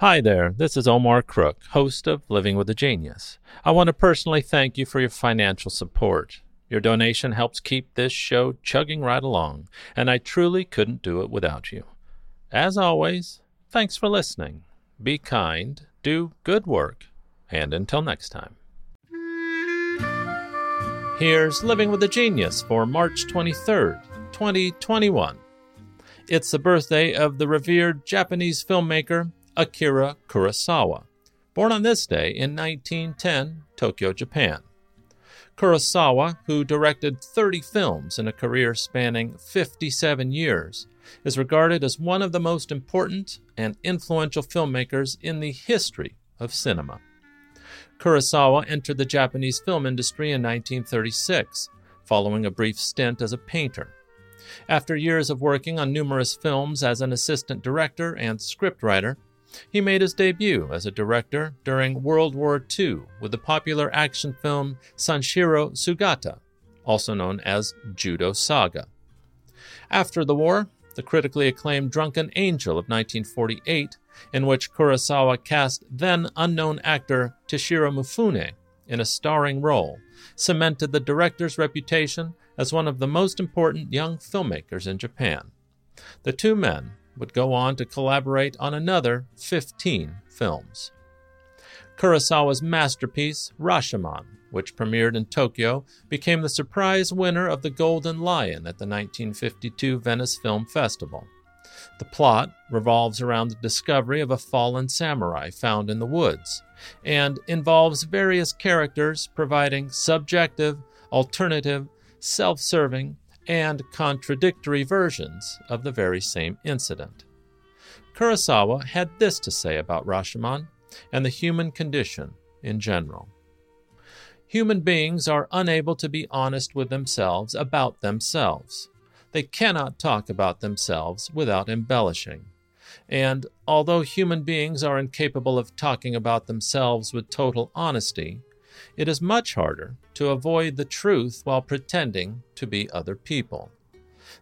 Hi there, this is Omar Crook, host of Living with a Genius. I want to personally thank you for your financial support. Your donation helps keep this show chugging right along, and I truly couldn't do it without you. As always, thanks for listening. Be kind, do good work, and until next time. Here's Living with a Genius for March 23rd, 2021. It's the birthday of the revered Japanese filmmaker Akira Kurosawa, born on this day in 1910, Tokyo, Japan. Kurosawa, who directed 30 films in a career spanning 57 years, is regarded as one of the most important and influential filmmakers in the history of cinema. Kurosawa entered the Japanese film industry in 1936, following a brief stint as a painter. After years of working on numerous films as an assistant director and scriptwriter, he made his debut as a director during World War II with the popular action film Sanshiro Sugata, also known as Judo Saga. After the war, the critically acclaimed Drunken Angel of 1948, in which Kurosawa cast then-unknown actor Toshiro Mifune in a starring role, cemented the director's reputation as one of the most important young filmmakers in Japan. The two men would go on to collaborate on another 15 films. Kurosawa's masterpiece, Rashomon, which premiered in Tokyo, became the surprise winner of the Golden Lion at the 1952 Venice Film Festival. The plot revolves around the discovery of a fallen samurai found in the woods, and involves various characters providing subjective, alternative, self-serving, and contradictory versions of the very same incident. Kurosawa had this to say about Rashomon and the human condition in general. Human beings are unable to be honest with themselves about themselves. They cannot talk about themselves without embellishing. And although human beings are incapable of talking about themselves with total honesty, it is much harder to avoid the truth while pretending to be other people.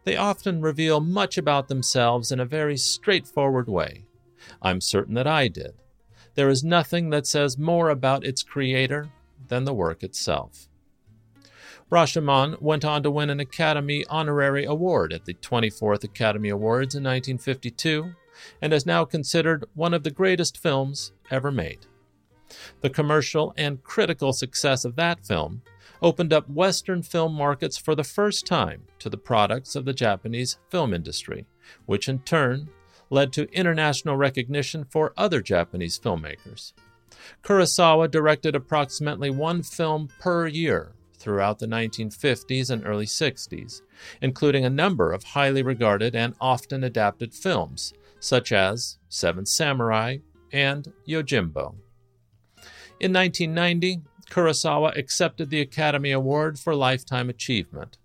They often reveal much about themselves in a very straightforward way. I'm certain that I did. There is nothing that says more about its creator than the work itself. Rashomon went on to win an Academy Honorary Award at the 24th Academy Awards in 1952 and is now considered one of the greatest films ever made. The commercial and critical success of that film opened up Western film markets for the first time to the products of the Japanese film industry, which in turn led to international recognition for other Japanese filmmakers. Kurosawa directed approximately one film per year throughout the 1950s and early 60s, including a number of highly regarded and often adapted films, such as Seven Samurai and Yojimbo. In 1990, Kurosawa accepted the Academy Award for Lifetime Achievement.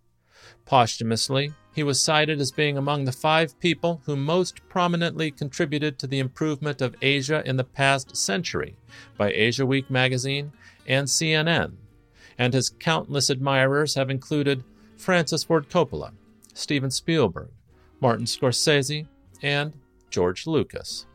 Posthumously, he was cited as being among the 5 people who most prominently contributed to the improvement of Asia in the past century by Asia Week magazine and CNN, and his countless admirers have included Francis Ford Coppola, Steven Spielberg, Martin Scorsese, and George Lucas.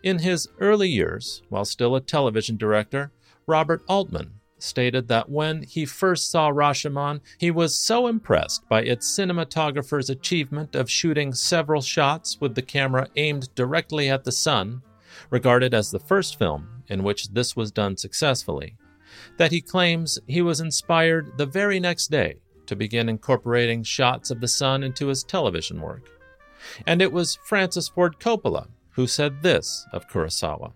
In his early years, while still a television director, Robert Altman stated that when he first saw Rashomon, he was so impressed by its cinematographer's achievement of shooting several shots with the camera aimed directly at the sun, regarded as the first film in which this was done successfully, that he claims he was inspired the very next day to begin incorporating shots of the sun into his television work. And it was Francis Ford Coppola who said this of Kurosawa.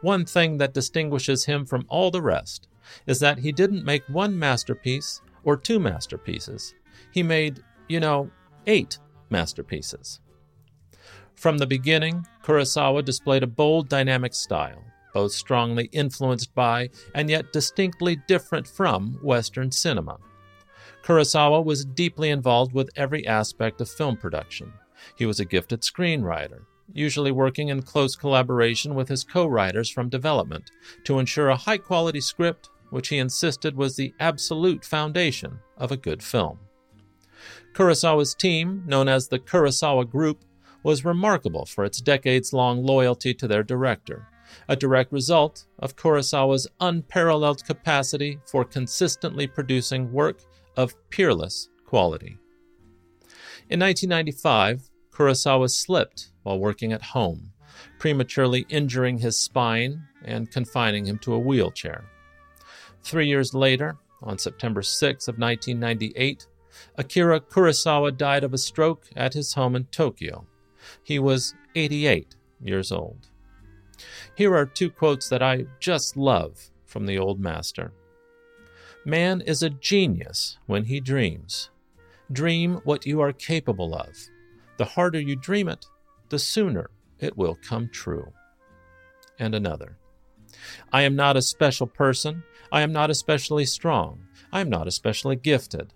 One thing that distinguishes him from all the rest is that he didn't make one masterpiece or 2 masterpieces. He made, 8 masterpieces. From the beginning, Kurosawa displayed a bold, dynamic style, both strongly influenced by and yet distinctly different from Western cinema. Kurosawa was deeply involved with every aspect of film production. He was a gifted screenwriter, usually working in close collaboration with his co-writers from development to ensure a high-quality script, which he insisted was the absolute foundation of a good film. Kurosawa's team, known as the Kurosawa Group, was remarkable for its decades-long loyalty to their director, a direct result of Kurosawa's unparalleled capacity for consistently producing work of peerless quality. In 1995, Kurosawa slipped while working at home, prematurely injuring his spine and confining him to a wheelchair. 3 years later, on September 6 of 1998, Akira Kurosawa died of a stroke at his home in Tokyo. He was 88 years old. Here are two quotes that I just love from the old master. "Man is a genius when he dreams. Dream what you are capable of. The harder you dream it, the sooner it will come true." And another. "I am not a special person. I am not especially strong. I am not especially gifted.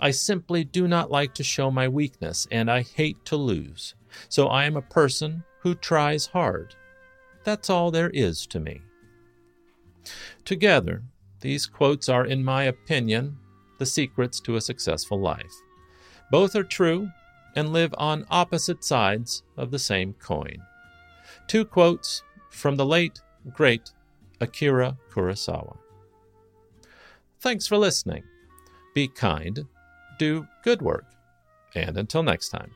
I simply do not like to show my weakness, and I hate to lose. So I am a person who tries hard. That's all there is to me." Together, these quotes are, in my opinion, the secrets to a successful life. Both are true and live on opposite sides of the same coin. Two quotes from the late, great Akira Kurosawa. Thanks for listening. Be kind, do good work, and until next time.